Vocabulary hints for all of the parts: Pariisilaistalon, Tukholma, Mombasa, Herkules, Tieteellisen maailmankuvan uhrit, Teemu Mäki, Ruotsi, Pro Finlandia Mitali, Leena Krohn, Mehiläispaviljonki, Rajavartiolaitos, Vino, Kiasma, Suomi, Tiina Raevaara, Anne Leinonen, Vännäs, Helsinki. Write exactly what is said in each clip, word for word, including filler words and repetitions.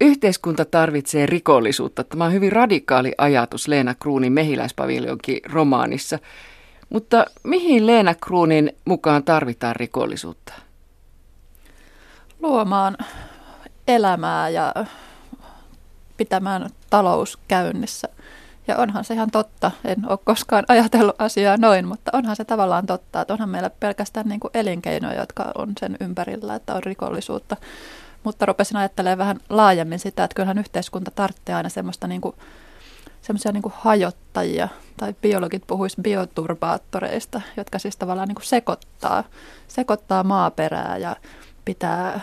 Yhteiskunta tarvitsee rikollisuutta. Tämä on hyvin radikaali ajatus Leena Krohnin Mehiläispaviljonki romaanissa. Mutta mihin Leena Krohnin mukaan tarvitaan rikollisuutta? Luomaan elämää ja pitämään talous käynnissä. Ja onhan se ihan totta. En ole koskaan ajatellut asiaa noin, mutta onhan se tavallaan totta, että onhan meillä pelkästään niin kuin elinkeinoja, jotka on sen ympärillä, että on rikollisuutta. Mutta rupesin ajattelemaan vähän laajemmin sitä, että kyllähän yhteiskunta tarvitsee aina semmoista niin kuin, semmoisia niin kuin hajottajia, tai biologit puhuisivat bioturbaattoreista, jotka siis tavallaan niin kuin sekoittaa, sekoittaa maaperää ja pitää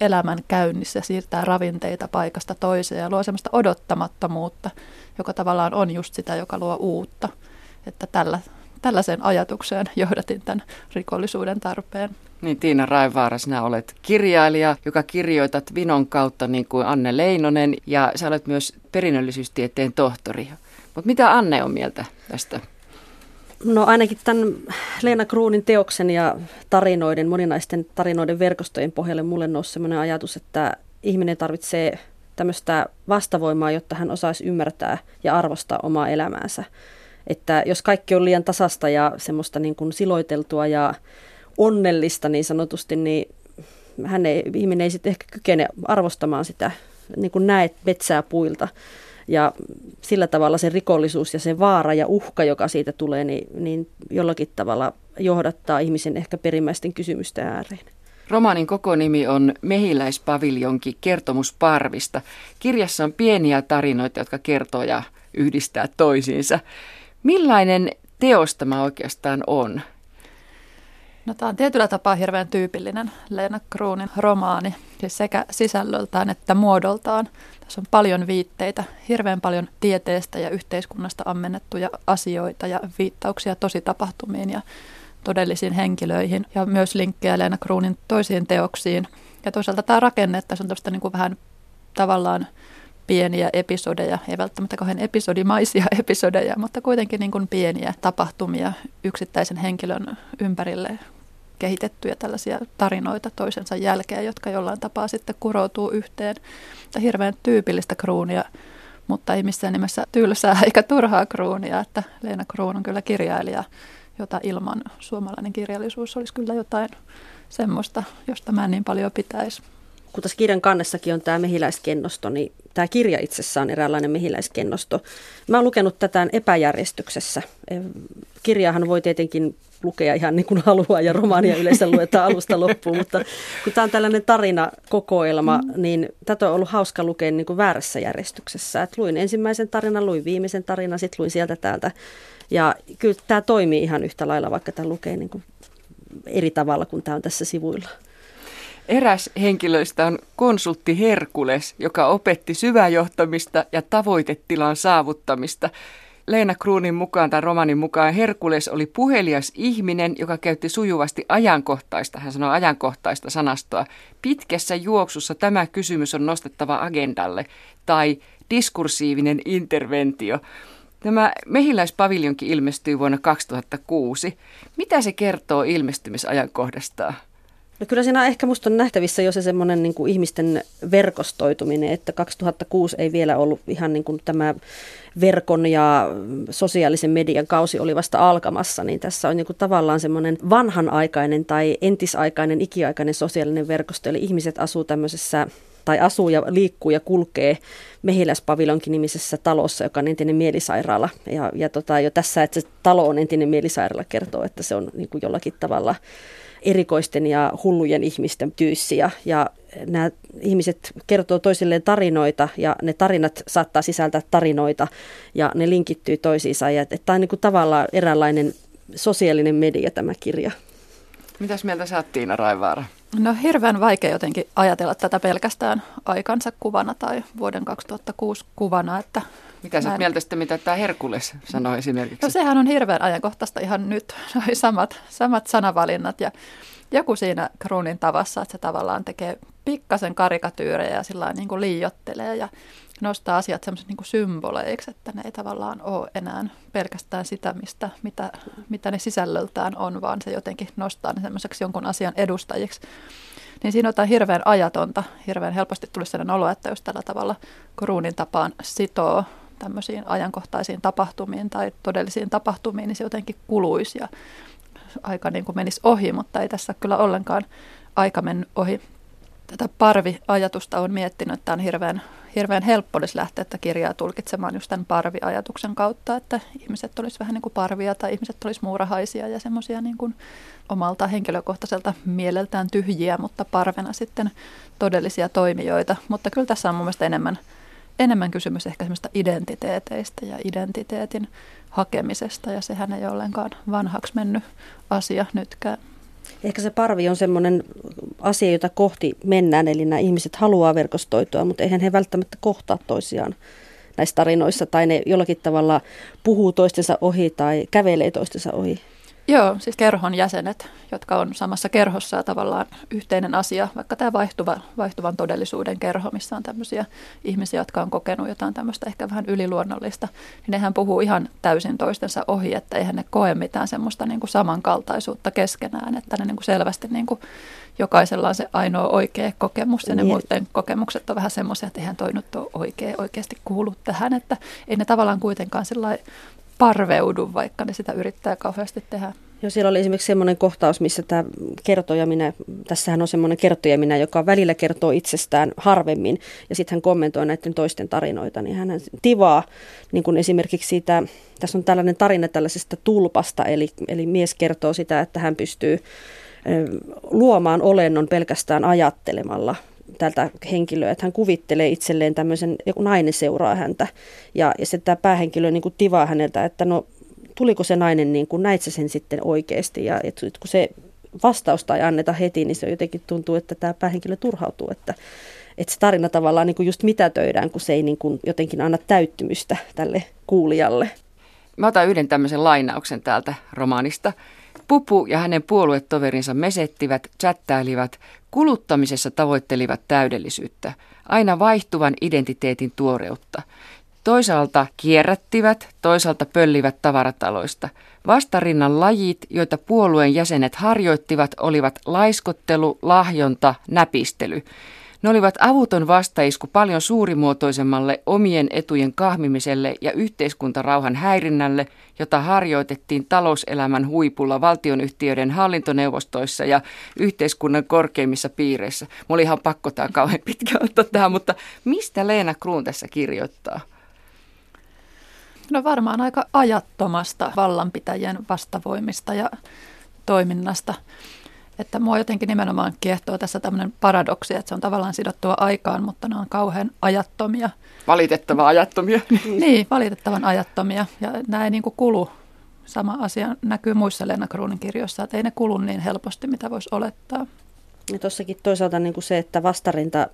elämän käynnissä, siirtää ravinteita paikasta toiseen ja luo semmoista odottamattomuutta, joka tavallaan on just sitä, joka luo uutta. Että tällä, tällaiseen ajatukseen johdatin tämän rikollisuuden tarpeen. Niin, Tiina Raevaara, sinä olet kirjailija, joka kirjoitat Vinon kautta niin kuin Anne Leinonen, ja sä olet myös perinnöllisyystieteen tohtori. Mutta mitä Anne on mieltä tästä? No ainakin tämän Leena Krohnin teoksen ja tarinoiden, moninaisten tarinoiden verkostojen pohjalle mulle nousi sellainen ajatus, että ihminen tarvitsee tämmöistä vastavoimaa, jotta hän osaisi ymmärtää ja arvostaa omaa elämäänsä. Että jos kaikki on liian tasasta ja semmoista niin kuin siloiteltua ja onnellista niin sanotusti, niin hän ei, ihminen ei sitten ehkä kykene arvostamaan sitä, niin kuin näet metsää puilta. Ja sillä tavalla se rikollisuus ja se vaara ja uhka, joka siitä tulee, niin, niin jollakin tavalla johdattaa ihmisen ehkä perimmäisten kysymysten ääreen. Romaanin koko nimi on Mehiläispaviljonki, kertomus parvista. Kirjassa on pieniä tarinoita, jotka kertoo ja yhdistää toisiinsa. Millainen teos tämä oikeastaan on? No, tämä on tietyllä tapaa hirveän tyypillinen Leena Krohnin romaani, siis sekä sisällöltään että muodoltaan. Tässä on paljon viitteitä, hirveän paljon tieteestä ja yhteiskunnasta ammennettuja asioita ja viittauksia tositapahtumiin ja todellisiin henkilöihin. Ja myös linkkejä Leena Krohnin toisiin teoksiin. Ja toisaalta tämä rakenne, että se on tämmöistä niin kuin vähän tavallaan pieniä episodeja, ei välttämättä kauhean episodimaisia episodeja, mutta kuitenkin niin kuin pieniä tapahtumia yksittäisen henkilön ympärille kehitettyjä tällaisia tarinoita toisensa jälkeen, jotka jollain tapaa sitten kuroutuu yhteen. Tämä hirveän tyypillistä Krohnia, mutta ei missään nimessä tylsää eikä turhaa Krohnia, että Leena Krohn on kyllä kirjailija, jota ilman suomalainen kirjallisuus olisi kyllä jotain semmoista, josta mä en niin paljon pitäisi. Kun tässä kirjan kannessakin on tämä mehiläiskennosto, niin tämä kirja itsessään on eräänlainen mehiläiskennosto. Mä oon lukenut tätä epäjärjestyksessä. Kirjaahan voi tietenkin lukea ihan niin kuin haluaa ja romaania yleensä luetaan alusta loppuun, mutta kun tämä on tällainen tarinakokoelma, niin tätä on ollut hauska lukea niin kuin väärässä järjestyksessä. Et luin ensimmäisen tarinan, luin viimeisen tarinan, sitten luin sieltä täältä. Ja kyllä tämä toimii ihan yhtä lailla, vaikka tämä lukee niin kuin eri tavalla kuin tämä on tässä sivuilla. Eräs henkilöistä on konsultti Herkules, joka opetti syväjohtamista ja tavoitetilan saavuttamista. Leena Krohnin mukaan tai romanin mukaan Herkules oli puhelias ihminen, joka käytti sujuvasti ajankohtaista, hän sanoi ajankohtaista sanastoa. Pitkässä juoksussa tämä kysymys on nostettava agendalle, tai diskursiivinen interventio. Tämä Mehiläispaviljonki ilmestyi vuonna kaksituhattakuusi. Mitä se kertoo ilmestymisajankohdastaan? No kyllä siinä ehkä musta on nähtävissä jo se semmoinen niin kuin ihmisten verkostoituminen, että kaksituhattakuusi ei vielä ollut ihan niin kuin tämä verkon ja sosiaalisen median kausi oli vasta alkamassa, niin tässä on niin kuin tavallaan semmoinen vanhanaikainen tai entisaikainen, ikiaikainen sosiaalinen verkosto, eli ihmiset asuu tämmöisessä tai asuu ja liikkuu ja kulkee Mehiläispaviljonkin nimisessä talossa, joka on entinen mielisairaala. Ja, ja tota, jo tässä, että se talo on entinen mielisairaala, kertoo, että se on niin kuin jollakin tavalla erikoisten ja hullujen ihmisten tyyssiä. Ja nämä ihmiset kertoo toisilleen tarinoita ja ne tarinat saattaa sisältää tarinoita ja ne linkittyy toisiinsa. Ja, että tämä on niin kuin tavallaan eräänlainen sosiaalinen media tämä kirja. Mitäs mieltä sä oot, Tiina Raevaara? No hirveän vaikea jotenkin ajatella tätä pelkästään aikansa kuvana tai vuoden kaksituhattakuusi kuvana. Että mitä sä en... mieltä sitten, mitä tämä Herkules sanoi esimerkiksi? No sehän on hirveän ajankohtaista ihan nyt, noi samat, samat sanavalinnat ja joku siinä Krohnin tavassa, että se tavallaan tekee pikkasen karikatyyrejä ja sillä niin kuin liioittelee ja nostaa asiat semmoiset niin kuin symboleiksi, että ne ei tavallaan ole enää pelkästään sitä, mistä, mitä, mitä ne sisällöltään on, vaan se jotenkin nostaa ne semmoiseksi jonkun asian edustajiksi. niin siinä on hirveän ajatonta. Hirveän helposti tuli sellainen olo, että jos tällä tavalla kruunin tapaan sitoo tämmöisiin ajankohtaisiin tapahtumiin tai todellisiin tapahtumiin, niin se jotenkin kuluisi ja aika niin kuin menisi ohi, mutta ei tässä kyllä ollenkaan aika mennyt ohi. Tätä parviajatusta on miettinyt, että on hirveän, hirveän helppo olisi lähteä että kirjaa tulkitsemaan just tämän parviajatuksen kautta, että ihmiset olisi vähän niin kuin parvia tai ihmiset olisi muurahaisia ja semmoisia niin kuin omalta henkilökohtaiselta mieleltään tyhjiä, mutta parvena sitten todellisia toimijoita. Mutta kyllä tässä on mun mielestä enemmän, enemmän kysymys ehkä semmoista identiteeteistä ja identiteetin hakemisesta ja sehän ei ollenkaan vanhaksi mennyt asia nytkään. Ehkä se parvi on semmoinen asia, jota kohti mennään, eli nämä ihmiset haluaa verkostoitua, mutta eihän he välttämättä kohtaa toisiaan näissä tarinoissa, tai ne jollakin tavalla puhuu toistensa ohi tai kävelee toistensa ohi. Joo, siis kerhon jäsenet, jotka on samassa kerhossa ja tavallaan yhteinen asia, vaikka tämä vaihtuva, vaihtuvan todellisuuden kerho, missä on tämmöisiä ihmisiä, jotka on kokenut jotain tämmöistä ehkä vähän yliluonnollista, niin nehän puhuu ihan täysin toistensa ohi, että eihän ne koe mitään semmoista niin kuin samankaltaisuutta keskenään, että ne niin kuin selvästi niin kuin jokaisella on se ainoa oikea kokemus ja ne muuten kokemukset on vähän semmoisia, että eihän toi nyt ole oikea, oikeasti kuulu tähän, että ei ne tavallaan kuitenkaan sellainen parveudu, vaikka ne sitä yrittää kauheasti tehdä. Joo, siellä oli esimerkiksi semmoinen kohtaus, missä tämä kertoja minä, tässähän on semmoinen kertoja minä, joka välillä kertoo itsestään harvemmin, ja sitten hän kommentoi näiden toisten tarinoita, niin hän tivaa, niin kuin esimerkiksi siitä, tässä on tällainen tarina tällaisesta tulpasta, eli, eli mies kertoo sitä, että hän pystyy luomaan olennon pelkästään ajattelemalla tältä henkilöä, että hän kuvittelee itselleen tämmöisen, joku nainen seuraa häntä ja, ja sitten tämä päähenkilö niin kuin tivaa häneltä, että no tuliko se nainen, niin kuin näit sä sen sitten oikeasti ja et, kun se vastausta ei anneta heti, niin se jotenkin tuntuu, että tämä päähenkilö turhautuu, että, että se tarina tavallaan niin kuin just mitätöidään, kun se ei niin kuin jotenkin anna täyttymystä tälle kuulijalle. Mä otan yhden tämmöisen lainauksen täältä romaanista. Pupu ja hänen puoluetoverinsa mesettivät, chattailivat, kuluttamisessa tavoittelivat täydellisyyttä, aina vaihtuvan identiteetin tuoreutta. Toisaalta kierrättivät, toisaalta pöllivät tavarataloista. Vastarinnan lajit, joita puolueen jäsenet harjoittivat, olivat laiskottelu, lahjonta, näpistely. Ne olivat avuton vastaisku paljon suurimuotoisemmalle omien etujen kahmimiselle ja yhteiskuntarauhan häirinnälle, jota harjoitettiin talouselämän huipulla valtionyhtiöiden hallintoneuvostoissa ja yhteiskunnan korkeimmissa piireissä. Mulla oli ihan pakko tämä kauhean pitkä ottaa tähän, mutta mistä Leena Krohn tässä kirjoittaa? No varmaan aika ajattomasta vallanpitäjien vastavoimista ja toiminnasta. Että mua jotenkin nimenomaan kiehtoo tässä tämmöinen paradoksi, että se on tavallaan sidottua aikaan, mutta ne on kauhean ajattomia. Valitettavan ajattomia. Niin, valitettavan ajattomia. Ja nämä ei niin kuin kulu. Sama asia näkyy muissa Leena Krohnin kirjoissa, että ei ne kulu niin helposti, mitä voisi olettaa. Ja tuossakin toisaalta niin kuin se, että vastarinta,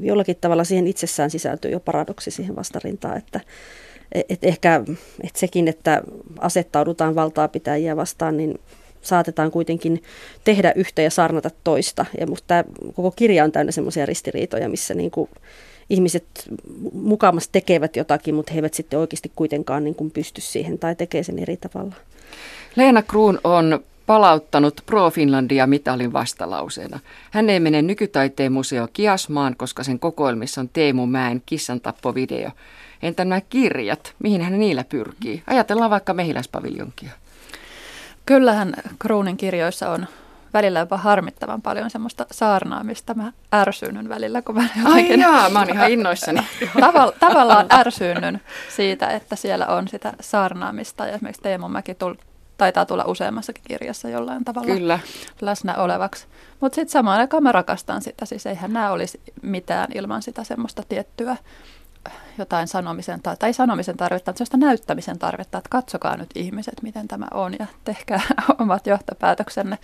jollakin tavalla siihen itsessään sisältyy jo paradoksi siihen vastarintaan, että et ehkä et sekin, että asettaudutaan valtaapitäjiä vastaan, niin saatetaan kuitenkin tehdä yhtä ja sarnata toista. Ja musta tämä koko kirja on täynnä semmoisia ristiriitoja, missä niin kuin ihmiset mukamas tekevät jotakin, mutta he eivät sitten oikeasti kuitenkaan niin kuin pysty siihen tai tekee sen eri tavalla. Leena Krohn on palauttanut Pro Finlandia Mitalin vastalauseena. Hän ei mene nykytaiteen museo Kiasmaan, koska sen kokoelmissa on Teemu Mäen kissantappovideo. Entä nämä kirjat? Mihin hän niillä pyrkii? Ajatellaan vaikka Mehiläispaviljonkia. Kyllähän Krohnin kirjoissa on välillä jopa harmittavan paljon semmoista saarnaamista. Mä ärsyynnyn välillä, kun mä jotenkin... Ai jaa, mä oon ihan innoissani. Tav- tavallaan ärsyynnyn siitä, että siellä on sitä saarnaamista. Ja esimerkiksi Teemu Mäki tul- taitaa tulla useammassakin kirjassa jollain tavalla Kyllä. läsnä olevaksi. Mutta sitten samaan aikaan mä rakastan sitä. Siis eihän nämä olisi mitään ilman sitä semmoista tiettyä jotain sanomisen tai, tai sanomisen tarvetta, mutta sellaista näyttämisen tarvetta, että katsokaa nyt ihmiset, miten tämä on ja tehkää omat johtopäätöksenne.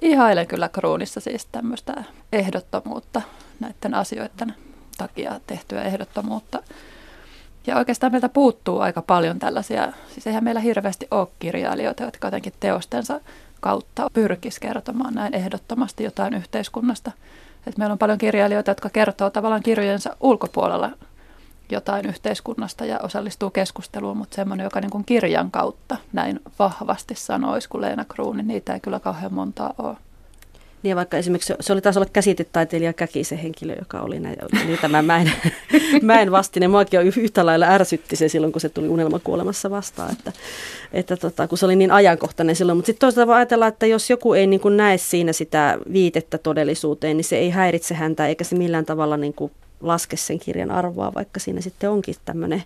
Ihailen kyllä Krohnissa siis tämmöistä ehdottomuutta, näiden asioiden takia tehtyä ehdottomuutta. Ja oikeastaan meiltä puuttuu aika paljon tällaisia, siis eihän meillä hirveästi ole kirjailijoita, jotka jotenkin teostensa kautta pyrkisi kertomaan näin ehdottomasti jotain yhteiskunnasta. Et meillä on paljon kirjailijoita, jotka kertoo tavallaan kirjojensa ulkopuolella jotain yhteiskunnasta ja osallistuu keskusteluun, mutta semmoinen, joka niin kuin kirjan kautta näin vahvasti sanoisi, kun Leena Krohn, niin niitä ei kyllä kauhean montaa ole. Niin vaikka esimerkiksi se oli taas olla käsitetaiteilija Käki se henkilö, joka oli näin, niin tämä mäen, mäen vastine. Muakin yhtä lailla ärsytti se silloin, kun se tuli unelmakuolemassa vastaan, että, että tota, kun se oli niin ajankohtainen silloin. Mutta sitten toisaalta voi ajatella, että jos joku ei niin kuin näe siinä sitä viitettä todellisuuteen, niin se ei häiritse häntä eikä se millään tavalla niin kuin laske sen kirjan arvoa, vaikka siinä sitten onkin tämmöinen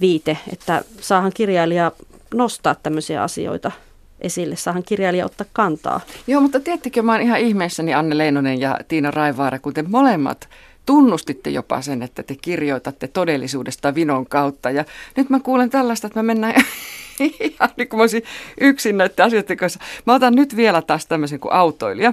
viite, että saahan kirjailija nostaa tämmöisiä asioita esille, saahan kirjailija ottaa kantaa. Joo, mutta tiettikö, mä oon ihan ihmeessäni, Anne Leinonen ja Tiina Raevaara, kun te molemmat tunnustitte jopa sen, että te kirjoitatte todellisuudesta Vinon kautta. Ja nyt mä kuulen tällaista, että mä mennään ihan niin kuin mä olisin yksin näiden asioiden kanssa. Mä otan nyt vielä taas tämmöisen kuin autoilija.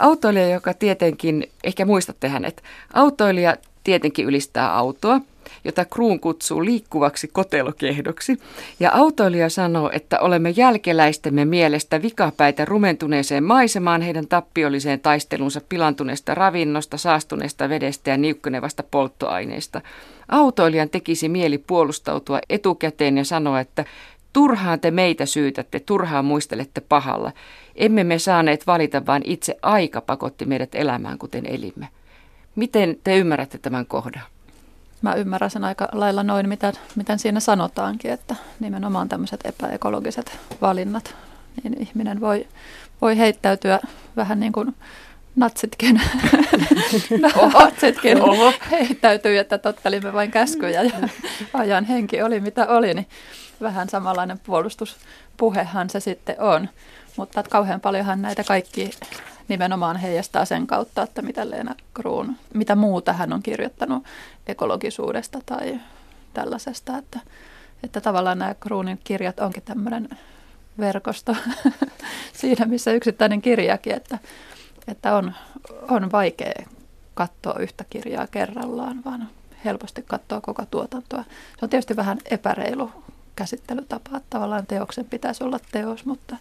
Autoilija, joka tietenkin, ehkä muistatte hänet, autoilija tietenkin ylistää autoa, jota Krohn kutsuu liikkuvaksi kotelokehdoksi. Ja autoilija sanoo, että olemme jälkeläistemme mielestä vikapäitä rumentuneeseen maisemaan, heidän tappiolliseen taistelunsa pilantuneesta ravinnosta, saastuneesta vedestä ja niukkenevasta polttoaineesta. Autoilijan tekisi mieli puolustautua etukäteen ja sanoa, että turhaan te meitä syytätte, turhaan muistelette pahalla. Emme me saaneet valita, vaan itse aika pakotti meidät elämään, kuten elimme. Miten te ymmärrätte tämän kohdan? Mä ymmärrän sen aika lailla noin, mitä, miten siinä sanotaankin, että nimenomaan tämmöiset epäekologiset valinnat, niin ihminen voi, voi heittäytyä vähän niin kuin natsitkin, natsitkin heittäytyy, että tottelimme vain käskyjä ja ajan henki oli mitä oli, niin vähän samanlainen puolustuspuhehan se sitten on, mutta kauhean paljonhan näitä kaikki nimenomaan heijastaa sen kautta, että mitä Leena Krohn, mitä muuta hän on kirjoittanut ekologisuudesta tai tällaisesta, että, että tavallaan nämä Krohnin kirjat onkin tämmöinen verkosto siinä, missä yksittäinen kirjakin, että, että on, on vaikea katsoa yhtä kirjaa kerrallaan, vaan helposti katsoa koko tuotantoa. Se on tietysti vähän epäreilu käsittelytapa, että tavallaan teoksen pitäisi olla teos, mutta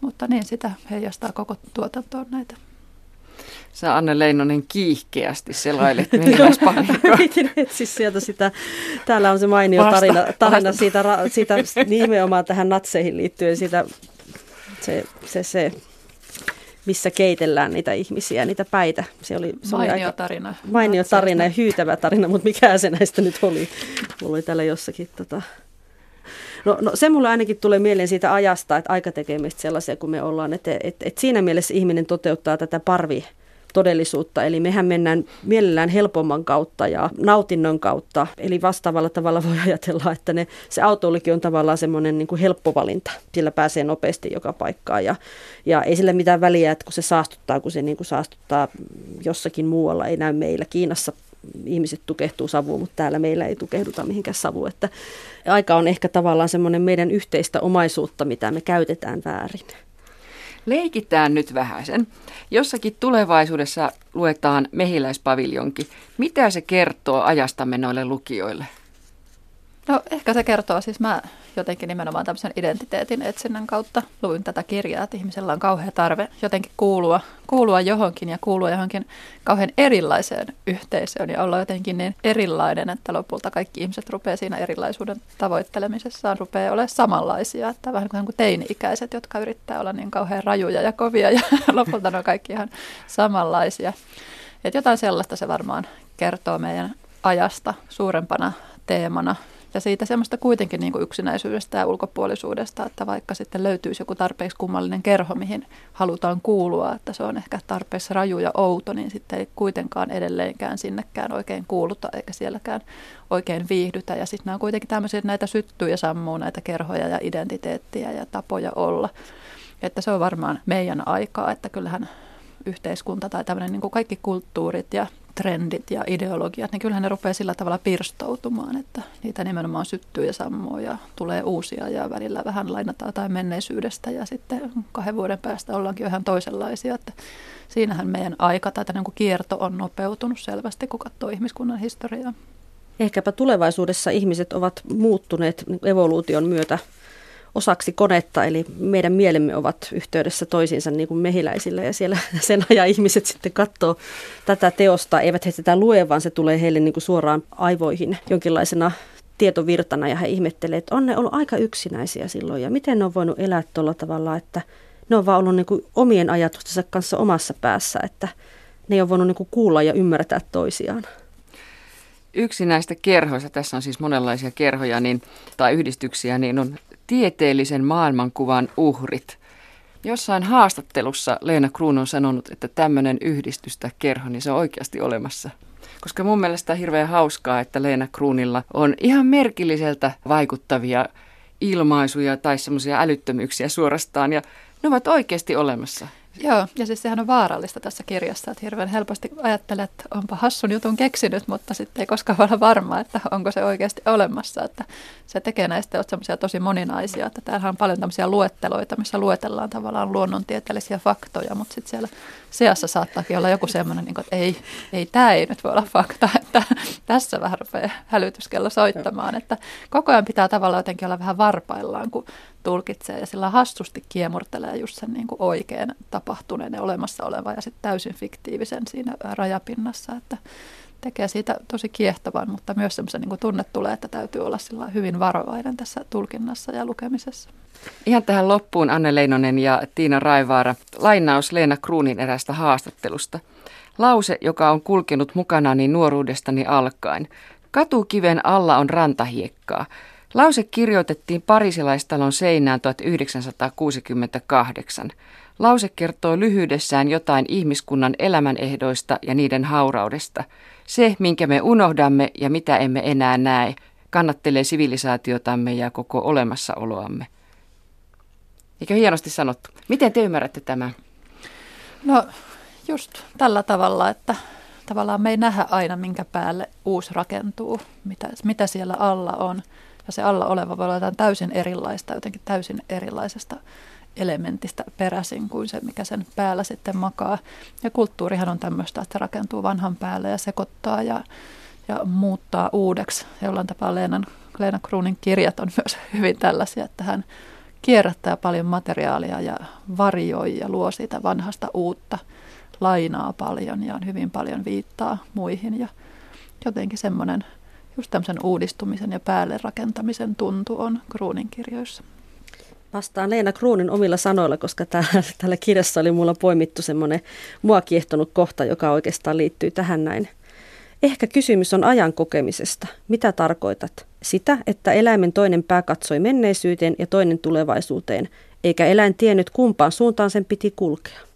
Mutta niin, sitä heijastaa koko tuotantoon näitä. Sä, Anne Leinonen, kiihkeästi selailet Mehiläispaviljonkia. Yritin etsiä sieltä sitä. Täällä on se mainio vasta, tarina, tarina vasta. Siitä, siitä nimenomaan tähän natseihin liittyen. Siitä, se, se, se, missä keitellään niitä ihmisiä, niitä päitä. Se oli, se mainio oli aika, tarina. Mainio tarina ja hyytävä tarina, mutta mikä se näistä nyt oli? Mulla oli täällä jossakin... Tota, No, no se mulle ainakin tulee mieleen siitä ajasta, että aika tekee meistä sellaisia kuin me ollaan, että et, et siinä mielessä ihminen toteuttaa tätä parvitodellisuutta, eli mehän mennään mielellään helpomman kautta ja nautinnon kautta, eli vastaavalla tavalla voi ajatella, että ne, se autoilikin on tavallaan semmoinen niin kuin helppo valinta, sillä pääsee nopeasti joka paikkaan ja, ja ei sillä mitään väliä, että kun se saastuttaa, kun se niin kuin saastuttaa jossakin muualla, ei näy meillä Kiinassa. Ihmiset tukehtuu savuun, mutta täällä meillä ei tukehduta mihinkään savuun. Että aika on ehkä tavallaan semmoinen meidän yhteistä omaisuutta, mitä me käytetään väärin. Leikitään nyt vähäsen. Jossakin tulevaisuudessa luetaan Mehiläispaviljonki. Mitä se kertoo ajastamme noille lukijoille? No ehkä se kertoo, siis mä jotenkin nimenomaan tämmöisen identiteetin etsinnän kautta luin tätä kirjaa, että ihmisellä on kauhea tarve jotenkin kuulua, kuulua johonkin ja kuulua johonkin kauhean erilaiseen yhteisöön ja olla jotenkin niin erilainen, että lopulta kaikki ihmiset rupeaa siinä erilaisuuden tavoittelemisessaan, rupeaa olemaan samanlaisia, että vähän kuin teini-ikäiset, jotka yrittää olla niin kauhean rajuja ja kovia ja lopulta ne on kaikki ihan samanlaisia. Että jotain sellaista se varmaan kertoo meidän ajasta suurempana teemana. Ja siitä semmoista kuitenkin niin kuin yksinäisyydestä ja ulkopuolisuudesta, että vaikka sitten löytyisi joku tarpeeksi kummallinen kerho, mihin halutaan kuulua, että se on ehkä tarpeeksi raju ja outo, niin sitten ei kuitenkaan edelleenkään sinnekään oikein kuuluta eikä sielläkään oikein viihdytä. Ja sitten nämä on kuitenkin tämmöisiä, että näitä syttyy ja sammuu näitä kerhoja ja identiteettiä ja tapoja olla. Että se on varmaan meidän aikaa, että kyllähän yhteiskunta tai tämmöinen niin kuin kaikki kulttuurit ja trendit ja ideologiat, niin kyllähän ne rupeaa sillä tavalla pirstoutumaan, että niitä nimenomaan syttyy ja sammuu ja tulee uusia ja välillä vähän lainataan tai menneisyydestä ja sitten kahden vuoden päästä ollaankin ihan toisenlaisia, että siinähän meidän aika tai niin kuin kierto on nopeutunut selvästi, kun katsoo ihmiskunnan historiaa. Ehkäpä tulevaisuudessa ihmiset ovat muuttuneet evoluution myötä osaksi konetta, eli meidän mielemme ovat yhteydessä toisiinsa niin kuin mehiläisillä ja siellä sen ajan ihmiset sitten katsoo tätä teosta. Eivät he sitä lue, vaan se tulee heille niin kuin suoraan aivoihin jonkinlaisena tietovirtana ja he ihmettelevät, että on ne ollut aika yksinäisiä silloin ja miten ne on voinut elää tuolla tavalla, että ne on vaan ollut niin kuin omien ajatustensa kanssa omassa päässä, että ne on voinut niin kuin kuulla ja ymmärtää toisiaan. Yksi näistä kerhoista, tässä on siis monenlaisia kerhoja niin, tai yhdistyksiä, niin on tieteellisen maailmankuvan uhrit. Jossain haastattelussa Leena Krohn on sanonut, että tämmöinen yhdistys tai kerho, niin se on oikeasti olemassa. Koska mun mielestä on hirveän hauskaa, että Leena Krohnilla on ihan merkilliseltä vaikuttavia ilmaisuja tai semmoisia älyttömyyksiä suorastaan, ja ne ovat oikeasti olemassa. Joo, ja siis sehän on vaarallista tässä kirjassa, että hirveän helposti ajattelet, että onpa hassun jutun keksinyt, mutta sitten ei koskaan olla varma, että onko se oikeasti olemassa, että se tekee näistä semmoisia tosi moninaisia, että täällähän on paljon tämmöisiä luetteloita, missä luetellaan tavallaan luonnontieteellisiä faktoja, mutta sitten siellä seassa saattaakin olla joku semmoinen, että ei, ei tämä ei nyt voi olla fakta, että tässä vähän rupeaa hälytyskello soittamaan, että koko ajan pitää tavallaan jotenkin olla vähän varpaillaan, kun tulkitsee ja sillä hassusti kiemurtelee just sen niin kuin oikein tapahtuneen ja olemassa olevan ja sitten täysin fiktiivisen siinä rajapinnassa, että tekee siitä tosi kiehtovan, mutta myös semmoisen niin kuin tunne tulee, että täytyy olla sillä hyvin varovainen tässä tulkinnassa ja lukemisessa. Ihan tähän loppuun Anne Leinonen ja Tiina Raevaara, lainaus Leena Krohnin erästä haastattelusta. Lause, joka on kulkenut mukanani nuoruudestani alkaen. Katukiven alla on rantahiekkaa. Lause kirjoitettiin Pariisilaistalon seinään tuhatyhdeksänsataakuusikymmentäkahdeksan. Lause kertoo lyhyydessään jotain ihmiskunnan elämänehdoista ja niiden hauraudesta. Se, minkä me unohdamme ja mitä emme enää näe, kannattelee sivilisaatiotamme ja koko olemassaoloamme. Eikö hienosti sanottu? Miten te ymmärrätte tämän? No just tällä tavalla, että tavallaan me ei nähdä aina, minkä päälle uusi rakentuu, mitä, mitä siellä alla on. Ja se alla oleva voi olla jotain täysin erilaista, jotenkin täysin erilaisesta elementistä peräisin kuin se, mikä sen päällä sitten makaa. Ja kulttuurihan on tämmöistä, että se rakentuu vanhan päälle ja sekoittaa ja, ja muuttaa uudeksi. Jollain tapaa Leenan, Leena Krohnin kirjat on myös hyvin tällaisia, että hän kierrättää paljon materiaalia ja varioi ja luo siitä vanhasta uutta. Lainaa paljon ja on hyvin paljon viittaa muihin ja jotenkin semmoinen just tämmöisen uudistumisen ja päälle rakentamisen tuntu on Krohnin kirjoissa. Vastaan Leena Krohnin omilla sanoilla, koska täällä, täällä kirjassa oli mulla poimittu semmoinen mua kiehtonut kohta, joka oikeastaan liittyy tähän näin. Ehkä kysymys on ajan kokemisesta. Mitä tarkoitat? Sitä, että eläimen toinen pää katsoi menneisyyteen ja toinen tulevaisuuteen, eikä eläin tiennyt kumpaan suuntaan sen piti kulkea.